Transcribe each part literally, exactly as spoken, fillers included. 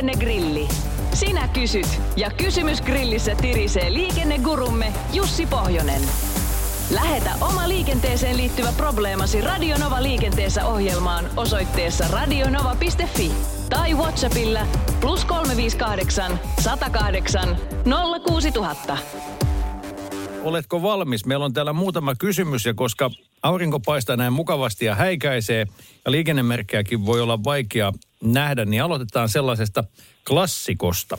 Liikennegrilli. Sinä kysyt ja kysymys grillissä tirisee liikennegurumme Jussi Pohjonen. Lähetä oma liikenteeseen liittyvä probleemasi Radionova liikenteessä ohjelmaan osoitteessa radionova piste fi tai WhatsAppilla plus kolme viisi kahdeksan, sata kahdeksan, nolla kuusi tuhatta. Oletko valmis? Meillä on täällä muutama kysymys ja koska aurinko paistaa näin mukavasti ja häikäisee ja liikennemerkkejäkin voi olla vaikea nähdä, niin aloitetaan sellaisesta klassikosta.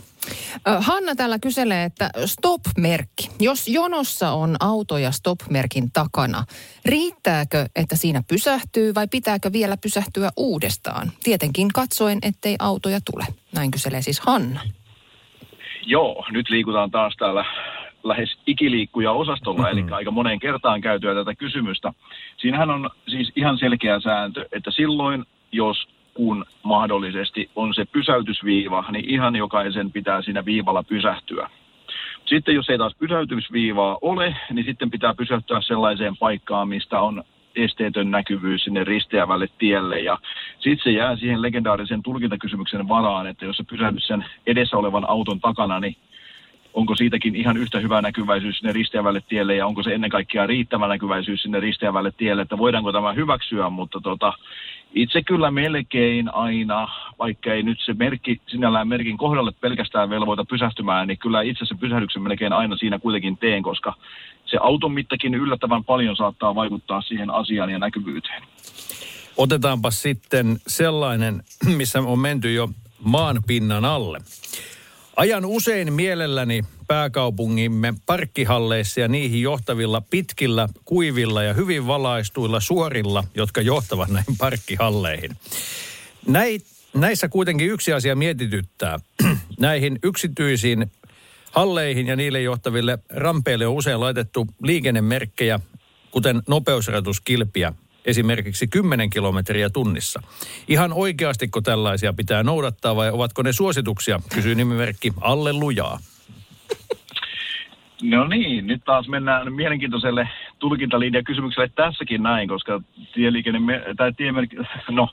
Hanna täällä kyselee, että stop-merkki. Jos jonossa on autoja stop-merkin takana, riittääkö, että siinä pysähtyy vai pitääkö vielä pysähtyä uudestaan? Tietenkin katsoen, ettei autoja tule. Näin kyselee siis Hanna. Joo, nyt liikutaan taas täällä lähes ikiliikkuja-osastolla, mm-hmm. eli aika moneen kertaan käytyä tätä kysymystä. Siinähän on siis ihan selkeä sääntö, että silloin, jos kun mahdollisesti on se pysäytysviiva, niin ihan jokaisen pitää siinä viivalla pysähtyä. Sitten jos ei taas pysäytysviivaa ole, niin sitten pitää pysäyttää sellaiseen paikkaan, mistä on esteetön näkyvyys sinne risteävälle tielle. Ja sitten se jää siihen legendaarisen tulkintakysymyksen varaan, että jos sä pysähdyt sen edessä olevan auton takana, niin onko siitäkin ihan yhtä hyvä näkyväisyys sinne risteävälle tielle ja onko se ennen kaikkea riittävä näkyväisyys sinne risteävälle tielle, että voidaanko tämä hyväksyä, mutta tota, itse kyllä melkein aina, vaikka ei nyt se merkki sinällään merkin kohdalle pelkästään velvoita pysähtymään, niin kyllä itse se pysähdyksen melkein aina siinä kuitenkin teen, koska se auton mittakin yllättävän paljon saattaa vaikuttaa siihen asiaan ja näkyvyyteen. Otetaanpa sitten sellainen, missä on menty jo maan pinnan alle. Ajan usein mielelläni pääkaupungimme parkkihalleissa ja niihin johtavilla pitkillä, kuivilla ja hyvin valaistuilla suorilla, jotka johtavat näihin parkkihalleihin. Näit, näissä kuitenkin yksi asia mietityttää. Näihin yksityisiin halleihin ja niille johtaville rampeille on usein laitettu liikennemerkkejä, kuten nopeusrajoituskilpiä, esimerkiksi kymmenen kilometriä tunnissa. Ihan oikeastiko tällaisia pitää noudattaa vai ovatko ne suosituksia, kysyy nimimerkki Allelujaa. No niin, nyt taas mennään mielenkiintoiselle tulkintalinjan kysymykselle tässäkin näin, koska tieliikenne, tai tiemerkki, no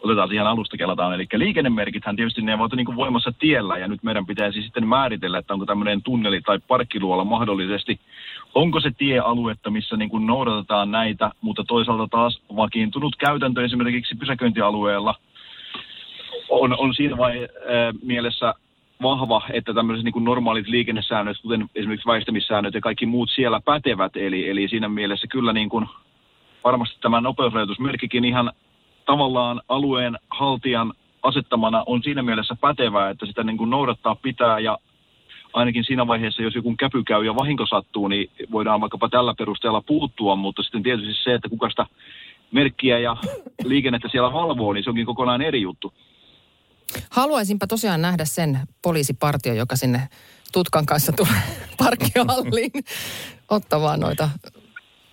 otetaan ihan alusta kelataan, eli liikennemerkithän tietysti ne ovat niin kuin voimassa tiellä ja nyt meidän pitäisi sitten määritellä, että onko tämmöinen tunneli tai parkkiluola mahdollisesti. Onko se tiealuetta, missä niin kuin noudatetaan näitä, mutta toisaalta taas vakiintunut käytäntö esimerkiksi pysäköintialueella on, on siinä vai, äh, mielessä vahva, että tämmöiset niin kuin normaalit liikennesäännöt, kuten esimerkiksi väistämissäännöt ja kaikki muut siellä pätevät. Eli, eli siinä mielessä kyllä niin kuin varmasti tämä nopeusrajoitusmerkkikin ihan tavallaan alueen haltijan asettamana on siinä mielessä pätevää, että sitä niin kuin noudattaa pitää ja ainakin siinä vaiheessa, jos joku käpy käy ja vahinko sattuu, niin voidaan vaikkapa tällä perusteella puuttua, mutta sitten tietysti se, että kuka sitä merkkiä ja liikennettä siellä valvoo, niin se onkin kokonaan eri juttu. Haluaisinpa tosiaan nähdä sen poliisipartio, joka sinne tutkan kanssa tulee parkkihalliin ottamaan noita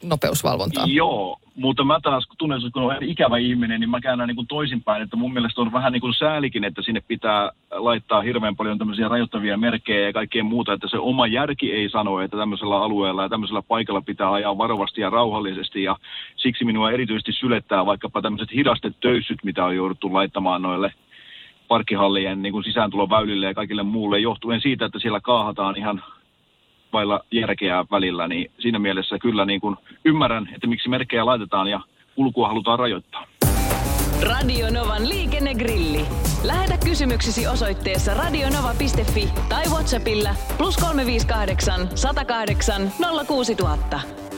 nopeusvalvontaa. Joo, mutta mä taas tunnen, kun on ikävä ihminen, niin mä käännän niin kuin toisinpäin, että mun mielestä on vähän niin kuin säälikin, että sinne pitää laittaa hirveän paljon tämmöisiä rajoittavia merkkejä ja kaikkea muuta, että se oma järki ei sano, että tämmöisellä alueella ja tämmöisellä paikalla pitää ajaa varovasti ja rauhallisesti ja siksi minua erityisesti sylettää vaikkapa tämmöiset hidastetöyssyt, mitä on jouduttu laittamaan noille parkkihallien niin kuin sisääntuloväylille ja kaikille muulle johtuen siitä, että siellä kaahataan ihan vailla järkeä välillä, niin siinä mielessä kyllä niin kuin ymmärrän, että miksi merkkejä laitetaan ja kulkua halutaan rajoittaa. Radio Novan liikennegrilli. Lähetä kysymyksesi osoitteessa radionova piste fi tai WhatsAppilla plus kolme viisi kahdeksan, sata kahdeksan, nolla kuusi tuhatta.